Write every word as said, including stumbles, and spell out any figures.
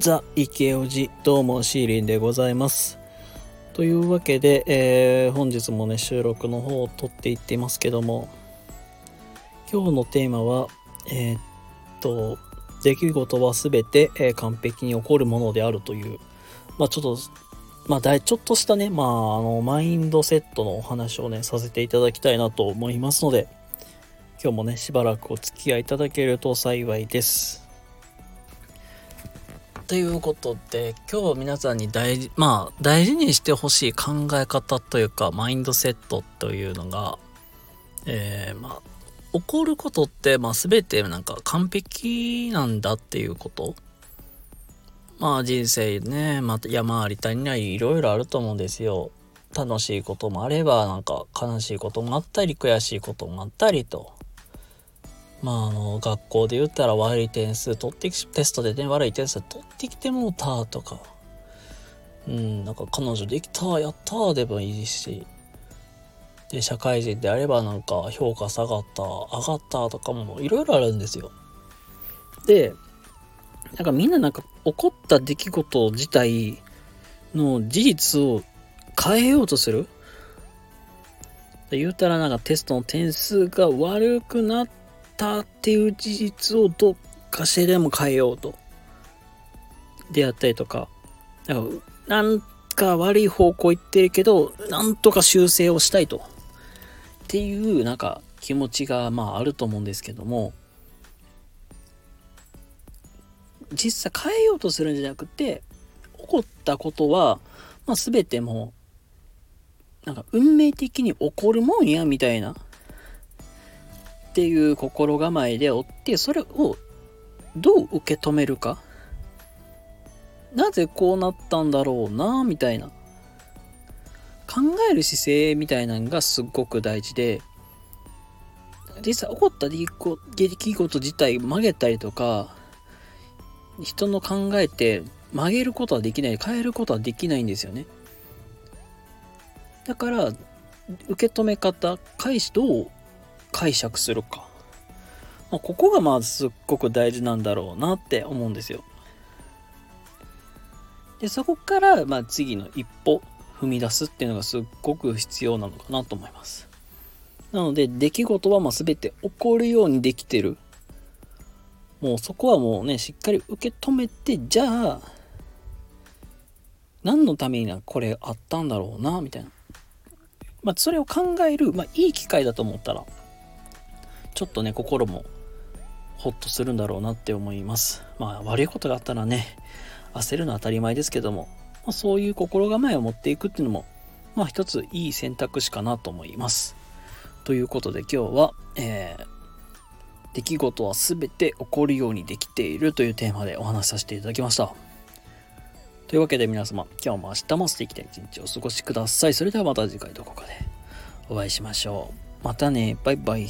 ザ・イケオジ、どうもシーリンでございます。というわけで、えー、本日もね収録の方を撮っていっていますけども、今日のテーマは、えー、っと出来事は全て、えー、完璧に起こるものであるという、まあちょっとまあ大ちょっとしたねまああのマインドセットのお話をねさせていただきたいなと思いますので、今日もねしばらくお付き合いいただけると幸いです。ということで、今日皆さんに大事、まあ大事にしてほしい考え方というかマインドセットというのが、えー、まあ起こることってまあ全てなんか完璧なんだっていうこと、まあ人生ね、まあ、山あり谷ありいろいろあると思うんですよ。楽しいこともあればなんか悲しいこともあったり悔しいこともあったりと。まあ、あの学校で言ったら悪い点数取ってきテストでね悪い点数取ってきてもうたとか、うんなんか彼女できたやったでもいいし、で社会人であればなんか評価下がった上がったとかもいろいろあるんですよ。でなんかみんななんか起こった出来事自体の事実を変えようとする。言うたらなんかテストの点数が悪くなってっていう事実をどっかしてでも変えようとであったりとか、なんか悪い方向行ってるけどなんとか修正をしたいとっていうなんか気持ちがまああると思うんですけども、実際変えようとするんじゃなくて、起こったことはまあ全てもうなんか運命的に起こるもんやみたいなっていう心構えでおって、それをどう受け止めるか、なぜこうなったんだろうなみたいな考える姿勢みたいなのがすごく大事で、実際起こった出来事自体曲げたりとか、人の考えって曲げることはできない、変えることはできないんですよね。だから受け止め方、返しどう解釈するか、まあ、ここがまずすっごく大事なんだろうなって思うんですよ。でそこからまあ次の一歩踏み出すっていうのがすっごく必要なのかなと思います。なので出来事はまあ全て起こるようにできてる、もうそこはもうねしっかり受け止めて、じゃあ何のためになこれあったんだろうなみたいな、まあ、それを考える、まあ、いい機会だと思ったらちょっとね心もホッとするんだろうなって思います。まあ悪いことがあったらね焦るのは当たり前ですけども、まあ、そういう心構えを持っていくっていうのもまあ一ついい選択肢かなと思います。ということで今日は、えー、出来事は全て起こるようにできているというテーマでお話しさせていただきました。というわけで皆様、今日も明日も素敵な一日をお過ごしください。それではまた次回どこかでお会いしましょう。またね、バイバイ。